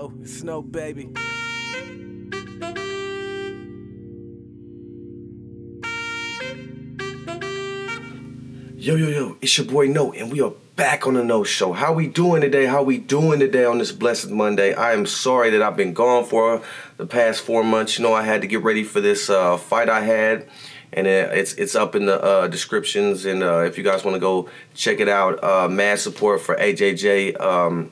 Yo, it's Snow Baby. Yo, it's your boy No, and we are back on the No Show. How we doing today? How we doing today on this blessed Monday? I am sorry that I've been gone for the past 4 months. You know, I had to get ready for this fight I had, and it's up in the descriptions, and if you guys want to go check it out, mad support for AJJ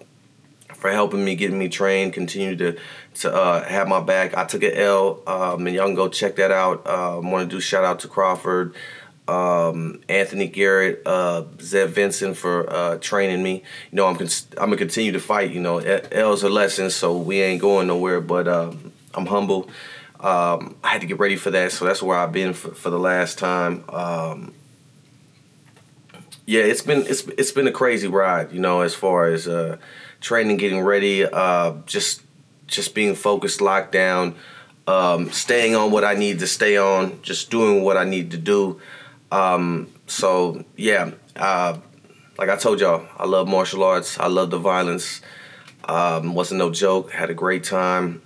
for helping me, getting me trained, continue to have my back. I took an L, and y'all can go check that out. I want to do shout out to Crawford, Anthony Garrett, Zev Vincent for training me. You know, I'm gonna continue to fight. You know, L's are lessons, so we ain't going nowhere. But I'm humble. I had to get ready for that, so that's where I've been for the last time. Yeah, it's been a crazy ride. You know, as far as training, getting ready, just being focused, locked down, staying on what I need to stay on, just doing what I need to do. So yeah, like I told y'all, I love martial arts. I love the violence. Wasn't no joke. Had a great time.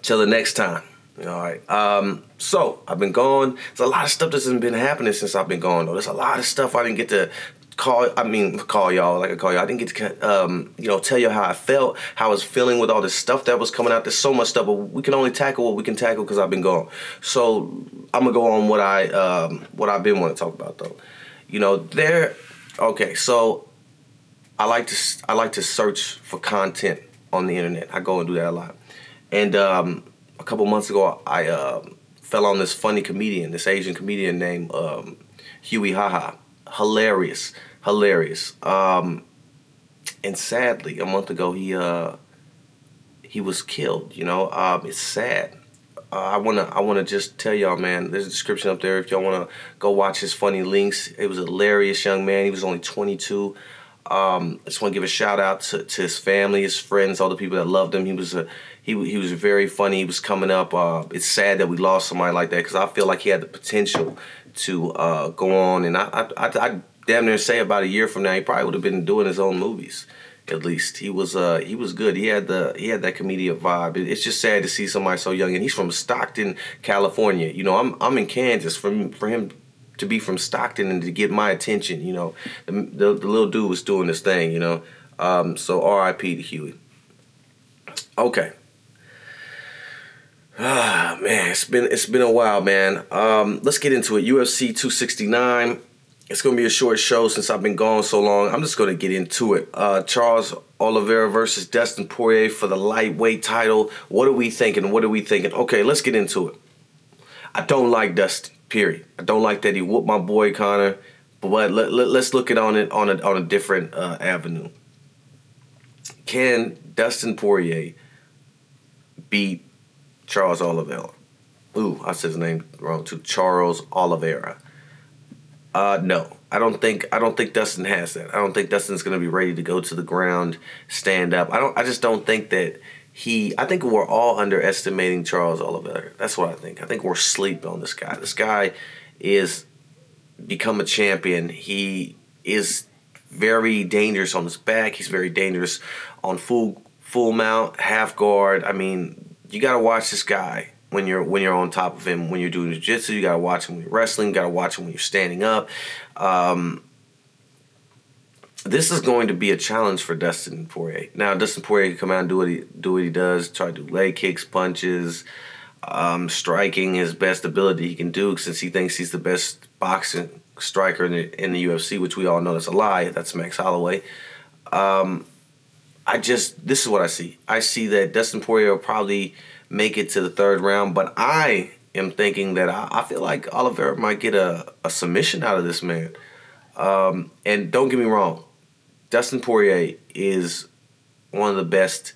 Till the next time. All right. So I've been gone. There's a lot of stuff that's been happening since I've been gone though. There's a lot of stuff I didn't get to call y'all like I call y'all. I didn't get to, tell you how I felt, how I was feeling with all this stuff that was coming out. There's so much stuff, but we can only tackle what we can tackle because I've been gone. So I'm gonna go on what I've been wanting to talk about though. You know, okay. So I like to search for content on the internet. I go and do that a lot. And a couple months ago, I fell on this funny comedian, this Asian comedian named Huey. Hilarious. And sadly, a month ago, he was killed. You know, it's sad. I wanna just tell y'all, man. There's a description up there if y'all wanna go watch his funny links. It was a hilarious young man. He was only 22. I just want to give a shout out to his family, his friends, all the people that loved him. He was very funny. He was coming up. It's sad that we lost somebody like that because I feel like he had the potential to go on, and I damn near say about a year from now he probably would have been doing his own movies. At least he was good. He had that comedian vibe. It's just sad to see somebody so young, and he's from Stockton, California. You know, I'm in Kansas. For him to be from Stockton and to get my attention, you know, the little dude was doing his thing, you know. So R.I.P. to Huey. Okay. Ah, man, it's been a while, man. Let's get into it. UFC 269. It's going to be a short show since I've been gone so long. I'm just going to get into it. Charles Oliveira versus Dustin Poirier for the lightweight title. What are we thinking? Okay, let's get into it. I don't like Dustin, period. I don't like that he whooped my boy Conor, but let's look on a different avenue. Can Dustin Poirier beat Charles Oliveira? Ooh, I said his name wrong too. Charles Oliveira. No, I don't think Dustin has that. I don't think Dustin's going to be ready to go to the ground, stand up. I think we're all underestimating Charles Oliveira. That's what I think. I think we're sleeping on this guy. This guy is become a champion. He is very dangerous on his back. He's very dangerous on full mount, half guard. I mean, you got to watch this guy. When you're on top of him, when you're doing jiu-jitsu, you gotta watch him when you're wrestling, you gotta watch him when you're standing up. This is going to be a challenge for Dustin Poirier. Now, Dustin Poirier can come out and do what he does, try to do leg kicks, punches, striking his best ability he can do since he thinks he's the best boxing striker in the UFC, which we all know that's a lie. That's Max Holloway. This is what I see. I see that Dustin Poirier will probably make it to the third round, but I am thinking that I feel like Oliveira might get a submission out of this man. And don't get me wrong, Dustin Poirier is one of the best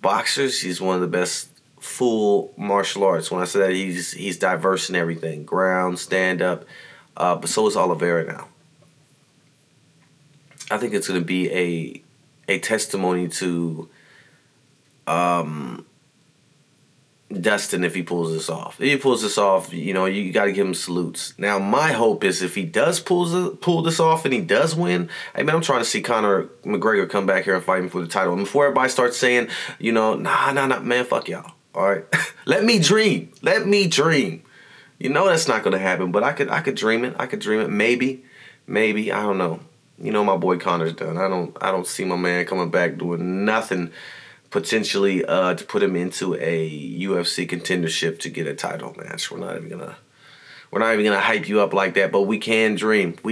boxers. He's one of the best full martial arts. When I say that, he's diverse in everything, ground, stand up, but so is Oliveira now. I think it's going to be a testimony to Dustin if he pulls this off. If he pulls this off, you know, you got to give him salutes. Now, my hope is if he does pull this off and he does win, I mean, I'm trying to see Conor McGregor come back here and fight him for the title. And before everybody starts saying, you know, nah, man, fuck y'all. All right? Let me dream. You know that's not going to happen, but I could dream it. Maybe. I don't know. You know my boy Conor's done. I don't see my man coming back doing nothing potentially to put him into a UFC contendership to get a title match. We're not even gonna hype you up like that, but we can dream. All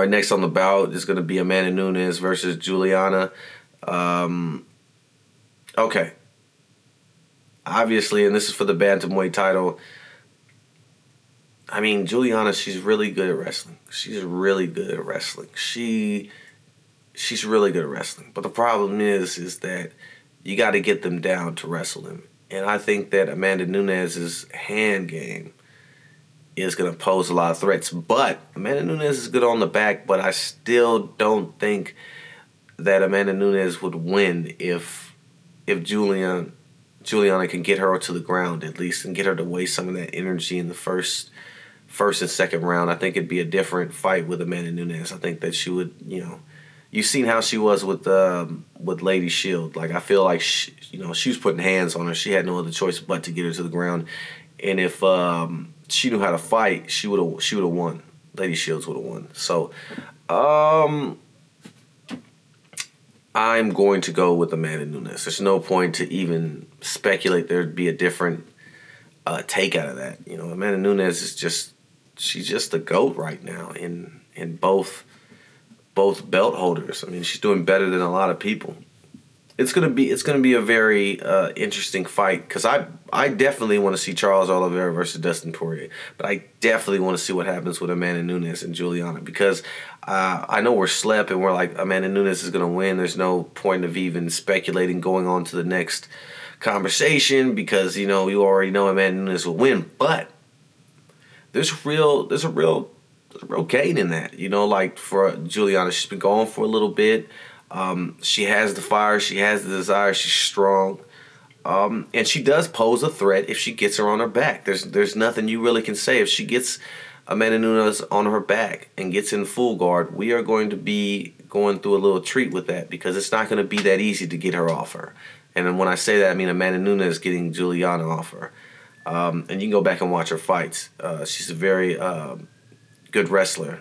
right, next on the bout is gonna be Amanda Nunes versus Juliana. Okay. Obviously, and this is for the bantamweight title. I mean, Juliana, she's really good at wrestling. She's really good at wrestling. But the problem is that you got to get them down to wrestle them. And I think that Amanda Nunes' hand game is going to pose a lot of threats. But Amanda Nunes is good on the back, but I still don't think that Amanda Nunes would win if Juliana can get her to the ground at least and get her to waste some of that energy in the first and second round. I think it'd be a different fight with Amanda Nunes. I think that she would, you know, you've seen how she was with Lady Shield. Like, I feel like she was putting hands on her. She had no other choice but to get her to the ground. And if she knew how to fight, she would have won. Lady Shields would have won. So, I'm going to go with Amanda Nunes. There's no point to even speculate there'd be a different take out of that. You know, Amanda Nunes is she's just the GOAT right now in both belt holders. I mean, she's doing better than a lot of people. It's gonna be a very interesting fight because I definitely want to see Charles Oliveira versus Dustin Poirier, but I definitely want to see what happens with Amanda Nunes and Juliana because I know we're slept and we're like Amanda Nunes is gonna win. There's no point of even speculating going on to the next conversation because you know you already know Amanda Nunes will win. But there's a real gain in that. You know, like for Juliana, she's been gone for a little bit. She has the fire. She has the desire. She's strong. And she does pose a threat if she gets her on her back. There's nothing you really can say. If she gets Amanda Nunes on her back and gets in full guard, we are going to be going through a little treat with that because it's not going to be that easy to get her off her. And then when I say that, I mean Amanda Nunes getting Juliana off her. And you can go back and watch her fights. She's a very good wrestler.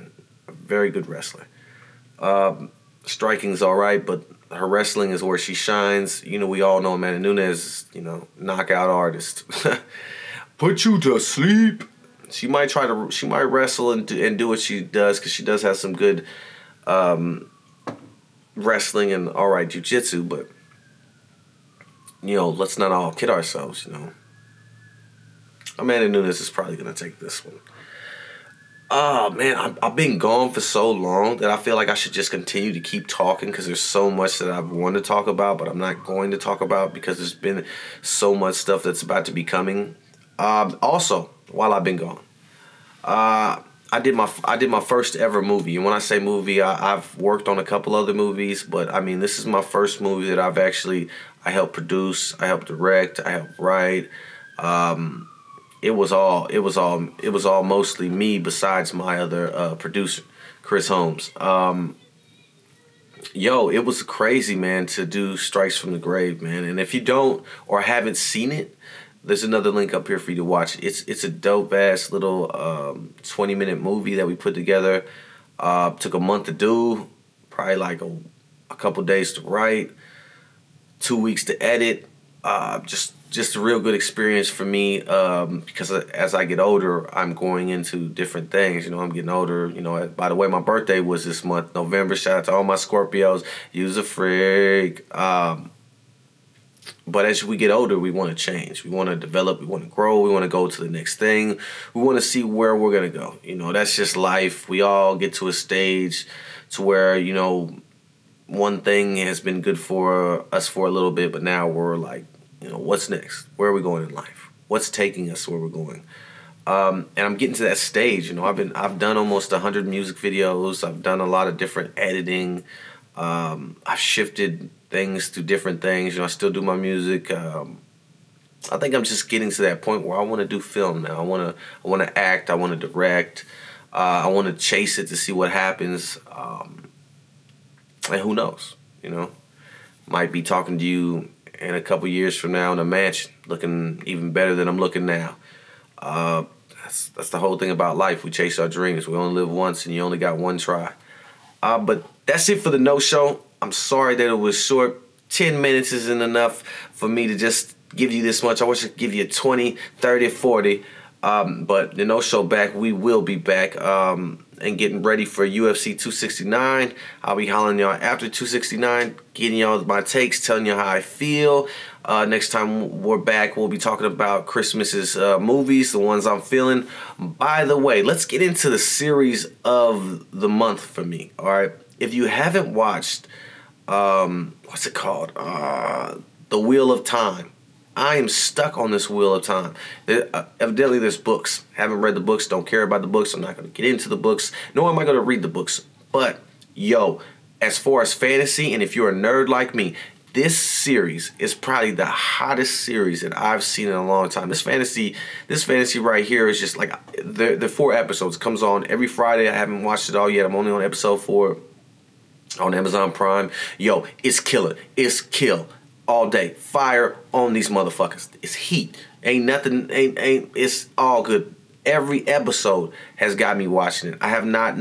Striking's all right, but her wrestling is where she shines. You know, we all know Amanda Nunes, you know, knockout artist. Put you to sleep. She might wrestle and do what she does because she does have some good wrestling and all right jiu-jitsu, but, you know, let's not all kid ourselves, you know. Amanda Nunes is probably going to take this one. Oh, man, I've been gone for so long that I feel like I should just continue to keep talking because there's so much that I've wanted to talk about, but I'm not going to talk about because there's been so much stuff that's about to be coming. Also, while I've been gone, I did my first ever movie. And when I say movie, I've worked on a couple other movies, but, I mean, this is my first movie that I've actually I helped produce, I helped direct, I helped write. It was all mostly me besides my other producer, Chris Holmes. It was crazy, man, to do Strikes from the Grave, man. And if you don't or haven't seen it, there's another link up here for you to watch. It's a dope-ass little 20-minute movie that we put together. Took a month to do, probably like a couple days to write, 2 weeks to edit, Just a real good experience for me because as I get older, I'm going into different things. You know, I'm getting older. You know, by the way, my birthday was this month, November. Shout out to all my Scorpios. You's a freak. But as we get older, we want to change. We want to develop. We want to grow. We want to go to the next thing. We want to see where we're going to go. You know, that's just life. We all get to a stage to where, you know, one thing has been good for us for a little bit, but now we're like, you know, what's next? Where are we going in life? What's taking us where we're going? And I'm getting to that stage. You know, I've done almost 100 music videos. I've done a lot of different editing. I've shifted things to different things. You know, I still do my music. I think I'm just getting to that point where I want to do film now. I want to act. I want to direct. I want to chase it to see what happens. And who knows? You know, might be talking to you in a couple years from now in a mansion, looking even better than I'm looking now. That's the whole thing about life. We chase our dreams. We only live once, and you only got one try. But that's it for the No Show. I'm sorry that it was short. 10 minutes isn't enough for me to just give you this much. I wish I could give you 20, 30, 40. But the No Show back. We will be back and getting ready for UFC 269. I'll be hollering y'all after 269, getting y'all my takes, telling you how I feel. Next time we're back, we'll be talking about Christmas's movies, the ones I'm feeling. By the way, let's get into the series of the month for me, all right? If you haven't watched, what's it called? The Wheel of Time. I am stuck on this Wheel of Time. Evidently, there's books. Haven't read the books. Don't care about the books. I'm not going to get into the books. Nor am I going to read the books. But, yo, as far as fantasy, and if you're a nerd like me, this series is probably the hottest series that I've seen in a long time. This fantasy right here is just like the 4 episodes. It comes on every Friday. I haven't watched it all yet. I'm only on episode 4 on Amazon Prime. Yo, it's killer. It's kill all day. Fire on these motherfuckers. It's heat. Ain't nothing. Ain't. It's all good. Every episode has got me watching it. I have not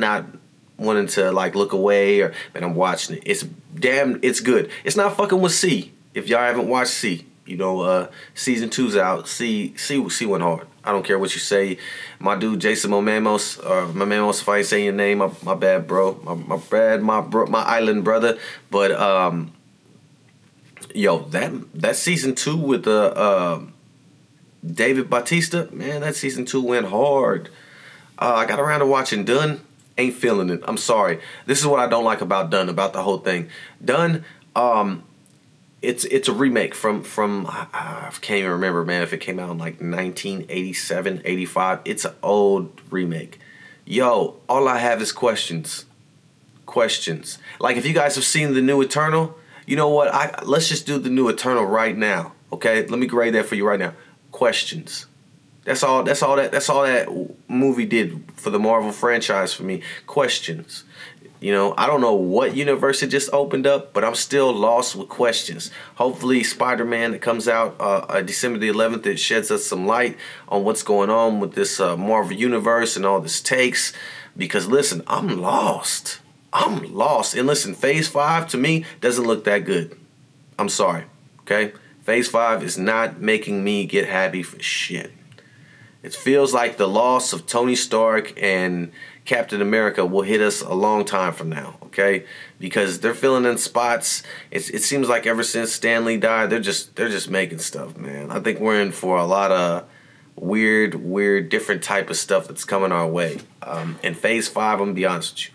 wanting to like look away or man, I'm watching it. It's damn, it's good. It's not fucking with C. If y'all haven't watched C, you know, season 2's out. C went hard. I don't care what you say. My dude Jason Momoa, if I ain't saying your name, my bad, bro. My island brother. But yo, that season 2 with David Bautista, man, that season 2 went hard. I got around to watching Dune. Ain't feeling it. I'm sorry. This is what I don't like about Dune, about the whole thing. Dune, it's a remake from I can't even remember, man, if it came out in like 1987, 85. It's an old remake. Yo, all I have is questions. Questions. Like if you guys have seen the new Eternal, you know what? Let's just do the new Eternal right now. Okay? Let me grade that for you right now. Questions. That's all that movie did for the Marvel franchise for me. Questions. You know, I don't know what universe it just opened up, but I'm still lost with questions. Hopefully Spider-Man that comes out December the 11th, it sheds us some light on what's going on with this Marvel universe and all this takes. Because listen, I'm lost. I'm lost. And listen, Phase 5 to me doesn't look that good. I'm sorry. Okay? Phase 5 is not making me get happy for shit. It feels like the loss of Tony Stark and Captain America will hit us a long time from now, okay? Because they're filling in spots. It seems like ever since Stan Lee died, they're just making stuff, man. I think we're in for a lot of weird, different type of stuff that's coming our way. In Phase 5, I'm going to be honest with you,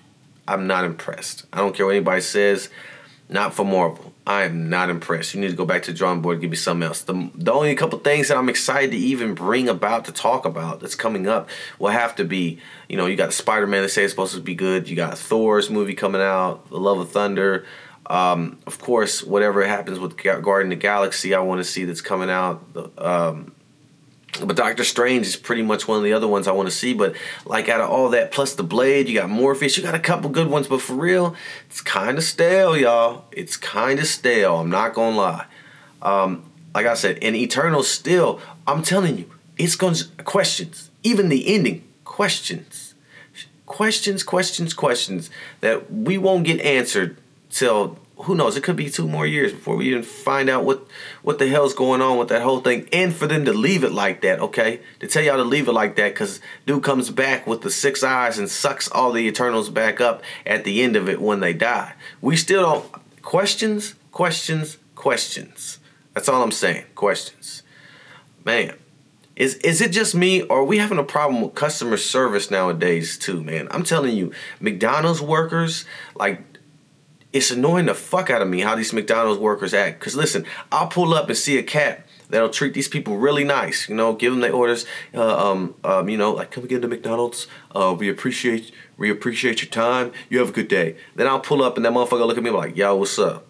I'm not impressed. I don't care what anybody says. Not for Marvel. I am not impressed. You need to go back to the drawing board and give me something else. The only couple things that I'm excited to even bring about to talk about that's coming up will have to be, you know, you got Spider-Man that say it's supposed to be good. You got Thor's movie coming out, The Love of Thunder. Of course, whatever happens with Guardians of the Galaxy, I want to see that's coming out. But Doctor Strange is pretty much one of the other ones I want to see. But like out of all that, plus the Blade, you got Morpheus, you got a couple good ones. But for real, it's kind of stale, y'all. It's kind of stale. I'm not going to lie. Like I said, in Eternal still, I'm telling you, it's going to questions. Even the ending, questions. Questions that we won't get answered till who knows? It could be 2 more years before we even find out what the hell's going on with that whole thing. And for them to leave it like that, okay? To tell y'all to leave it like that because dude comes back with the 6 eyes and sucks all the Eternals back up at the end of it when they die. We still don't... Questions. That's all I'm saying. Questions. Man, is it just me or are we having a problem with customer service nowadays too, man? I'm telling you, McDonald's workers, like... It's annoying the fuck out of me how these McDonald's workers act. Because listen, I'll pull up and see a cat that'll treat these people really nice, you know, give them their orders, you know, like, come again to McDonald's, we appreciate your time, you have a good day. Then I'll pull up and that motherfucker look at me like, yo, what's up?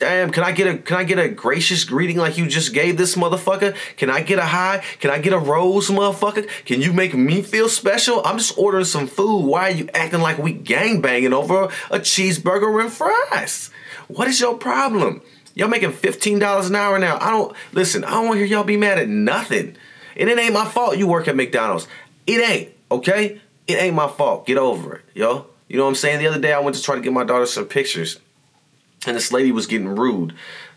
Damn, can I get a gracious greeting like you just gave this motherfucker? Can I get a high? Can I get a rose, motherfucker? Can you make me feel special? I'm just ordering some food. Why are you acting like we gangbanging over a cheeseburger and fries? What is your problem? Y'all making $15 an hour now. I don't want to hear y'all be mad at nothing. And it ain't my fault you work at McDonald's. It ain't, okay? It ain't my fault. Get over it, yo. You know what I'm saying? The other day I went to try to get my daughter some pictures. And this lady was getting rude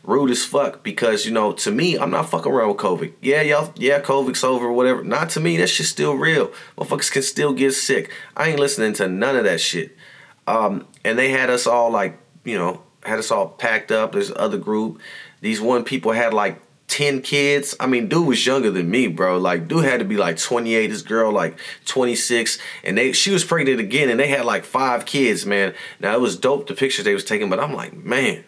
as fuck because, you know, to me, I'm not fucking around with COVID. Yeah, y'all, yeah, COVID's over or whatever. Not to me, that shit's still real. Motherfuckers can still get sick. I ain't listening to none of that shit. And they had us all like, you know, had us all packed up. There's another group. These one people had like 10 kids. I mean, dude was younger than me, bro. Like, dude had to be like 28. This girl, like 26. And she was pregnant again, and they had like 5 kids, man. Now, it was dope, the pictures they was taking, but I'm like, man,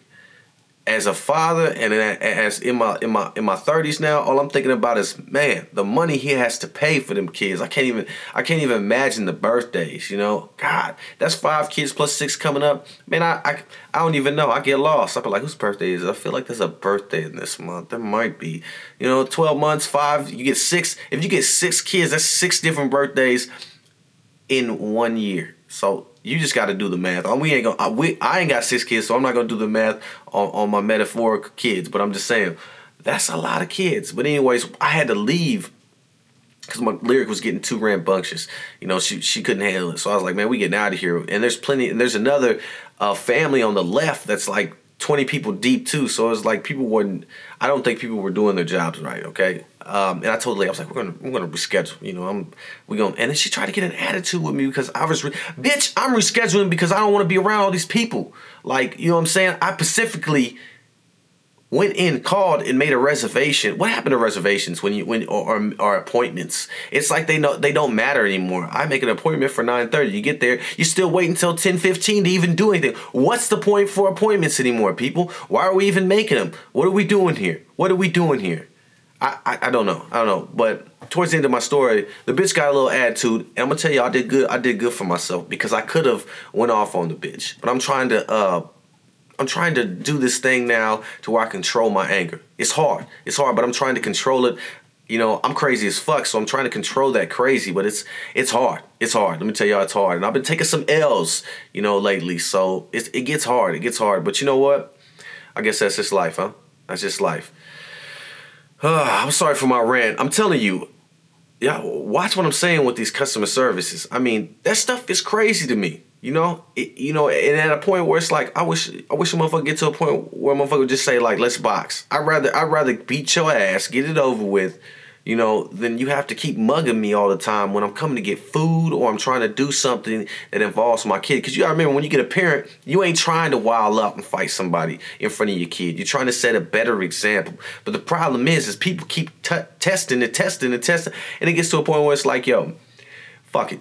as a father and as in my 30s now, all I'm thinking about is, man, the money he has to pay for them kids. I can't even imagine the birthdays, you know? God, that's 5 kids plus 6 coming up. Man, I don't even know. I get lost. I be like, whose birthday is it? I feel like there's a birthday in this month. There might be. You know, 12 months, 5, you get 6. If you get 6 kids, that's 6 different birthdays in 1 year. So you just got to do the math. I ain't got 6 kids, so I'm not gonna do the math on my metaphorical kids. But I'm just saying, that's a lot of kids. But anyways, I had to leave because my Lyric was getting too rambunctious. You know, she couldn't handle it. So I was like, man, we getting out of here. And there's plenty. And there's another family on the left that's like 20 people deep too. So it's like I don't think people were doing their jobs right. Okay. And I told her, I was like, we're gonna reschedule. You know, and then she tried to get an attitude with me because I was, bitch, I'm rescheduling because I don't want to be around all these people. Like, you know what I'm saying? I specifically went in, called, and made a reservation. What happened to reservations or appointments? It's like they don't matter anymore. I make an appointment for 9:30. You get there, you still wait until 10:15 to even do anything. What's the point for appointments anymore, people? Why are we even making them? What are we doing here? I don't know. But towards the end of my story, the bitch got a little attitude. And I'm going to tell you, I did good for myself because I could have went off on the bitch. But I'm trying to do this thing now to where I control my anger. It's hard, but I'm trying to control it. You know, I'm crazy as fuck, so I'm trying to control that crazy, but it's hard. It's hard. Let me tell y'all, it's hard. And I've been taking some L's, you know, lately. So it gets hard. It gets hard. But you know what? I guess that's just life, huh? That's just life. I'm sorry for my rant. I'm telling you, yeah, watch what I'm saying with these customer services. I mean, that stuff is crazy to me. You know, and at a point where it's like, I wish a motherfucker get to a point where a motherfucker would just say, like, let's box. I'd rather beat your ass, get it over with, you know, than you have to keep mugging me all the time when I'm coming to get food or I'm trying to do something that involves my kid. Because you gotta remember, when you get a parent, you ain't trying to wild up and fight somebody in front of your kid. You're trying to set a better example. But the problem is people keep testing, and it gets to a point where it's like, yo, fuck it.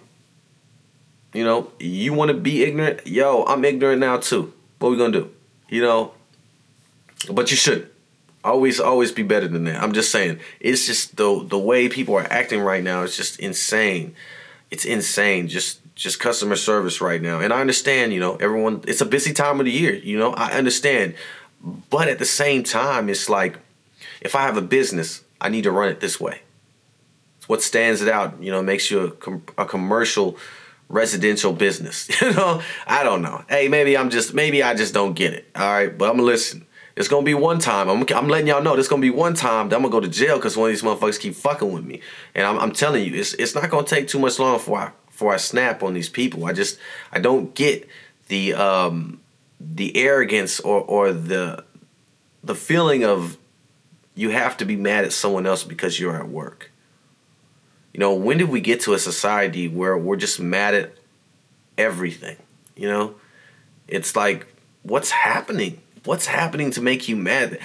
You know, you want to be ignorant? Yo, I'm ignorant now too. What we gonna do? You know, but you shouldn't. Always be better than that. I'm just saying. It's just the way people are acting right now is just insane. It's insane. Just customer service right now. And I understand, you know, everyone, it's a busy time of the year, you know, I understand. But at the same time, it's like, if I have a business, I need to run it this way. It's what stands it out, you know, makes you a commercial residential business. You know, I don't know. Hey, maybe I just don't get it. All right, but I'm gonna listen. It's gonna be one time. I'm letting y'all know. There's gonna be one time that I'm gonna go to jail because one of these motherfuckers keep fucking with me. And I'm telling you, it's not gonna take too much long before I snap on these people. I don't get the arrogance or the feeling of you have to be mad at someone else because you're at work. You know, when did we get to a society where we're just mad at everything? You know, it's like, what's happening? What's happening to make you mad?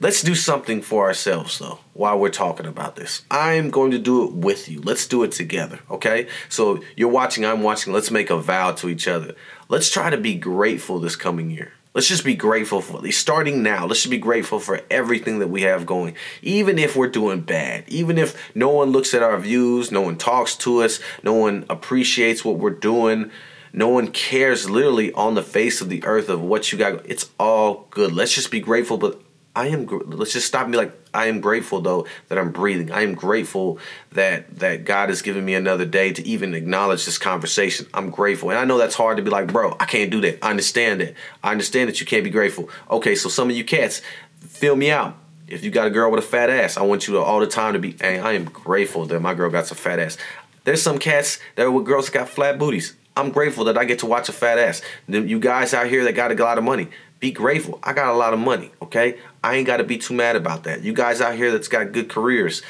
Let's do something for ourselves, though, while we're talking about this. I'm going to do it with you. Let's do it together, okay? So you're watching, I'm watching. Let's make a vow to each other. Let's try to be grateful this coming year. Let's just be grateful for, at least starting now, let's just be grateful for everything that we have going. Even if we're doing bad, even if no one looks at our views, no one talks to us, no one appreciates what we're doing, no one cares literally on the face of the earth of what you got. It's all good. Let's just be grateful. But let's just stop and be like, I am grateful, though, that I'm breathing. I am grateful that God has given me another day to even acknowledge this conversation. I'm grateful. And I know that's hard to be like, bro, I can't do that. I understand that. I understand that you can't be grateful. Okay, so some of you cats, feel me out. If you got a girl with a fat ass, I want you to all the time to be, hey, I am grateful that my girl got some fat ass. There's some cats that are with girls that got flat booties. I'm grateful that I get to watch a fat ass. You guys out here that got a lot of money, be grateful. I got a lot of money, okay? I ain't got to be too mad about that. You guys out here that's got good careers,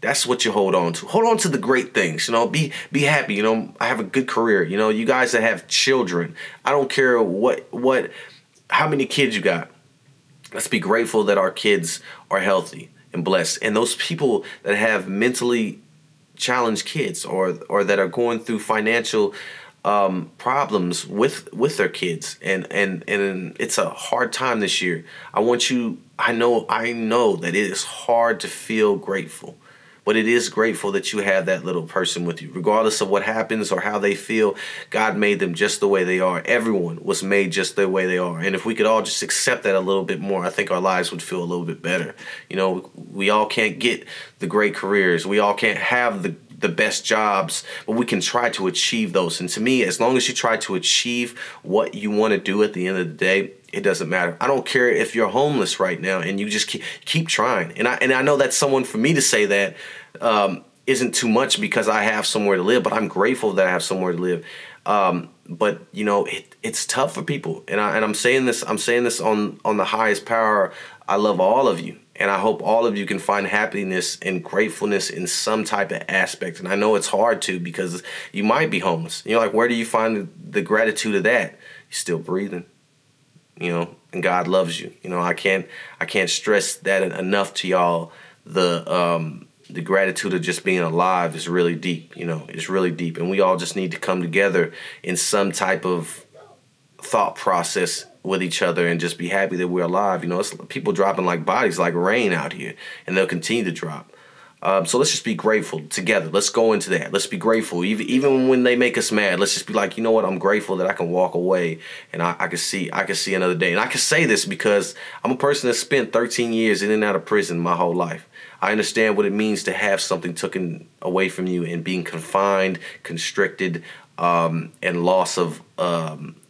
that's what you hold on to. Hold on to the great things, you know. Be happy, you know. I have a good career, you know. You guys that have children, I don't care how many kids you got. Let's be grateful that our kids are healthy and blessed. And those people that have mentally challenged kids or that are going through financial problems with their kids and it's a hard time this year. I know that it is hard to feel grateful, but it is grateful that you have that little person with you, regardless of what happens or how they feel. God made them just the way they are. Everyone was made just the way they are. And if we could all just accept that a little bit more, I think our lives would feel a little bit better. You know, we all can't get the great careers. We all can't have the best jobs, but we can try to achieve those. And to me, as long as you try to achieve what you want to do at the end of the day, it doesn't matter. I don't care if you're homeless right now and you just keep trying. And I know that someone for me to say that isn't too much because I have somewhere to live, but I'm grateful that I have somewhere to live. But you know, it's tough for people. And I'm saying this on the highest power. I love all of you. And I hope all of you can find happiness and gratefulness in some type of aspect. And I know it's hard to because you might be homeless. You're like, where do you find the gratitude of that? You're still breathing, you know, and God loves you. You know, I can't stress that enough to y'all. The gratitude of just being alive is really deep, you know, it's really deep. And we all just need to come together in some type of thought process with each other and just be happy that we're alive. You know, it's people dropping like bodies like rain out here, and they'll continue to drop. So let's just be grateful together. Let's go into that. Let's be grateful. Even when they make us mad, let's just be like, you know what? I'm grateful that I can walk away and I can see another day. And I can say this because I'm a person that spent 13 years in and out of prison my whole life. I understand what it means to have something taken away from you and being confined, constricted, and loss of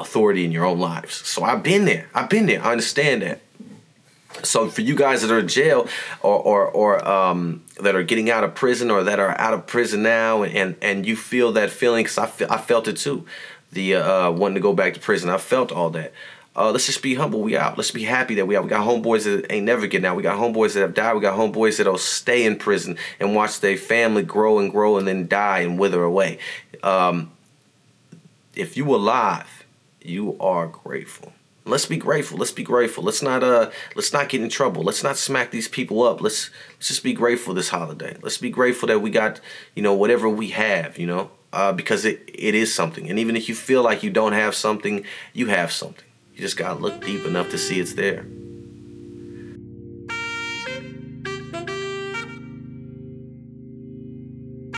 authority in your own lives. So I've been there. I understand that. So for you guys that are in jail or that are getting out of prison or that are out of prison now and you feel that feeling, because I felt it too, the wanting to go back to prison. I felt all that. Let's just be humble. We out. Let's be happy that we out. We got homeboys that ain't never getting out. We got homeboys that have died. We got homeboys that'll stay in prison and watch their family grow and grow and then die and wither away. If you alive, you are grateful. Let's be grateful. Let's be grateful. Let's not get in trouble. Let's not smack these people up. Let's just be grateful this holiday. Let's be grateful that we got, you know, whatever we have, you know, because it is something. And even if you feel like you don't have something, you have something. You just gotta look deep enough to see it's there.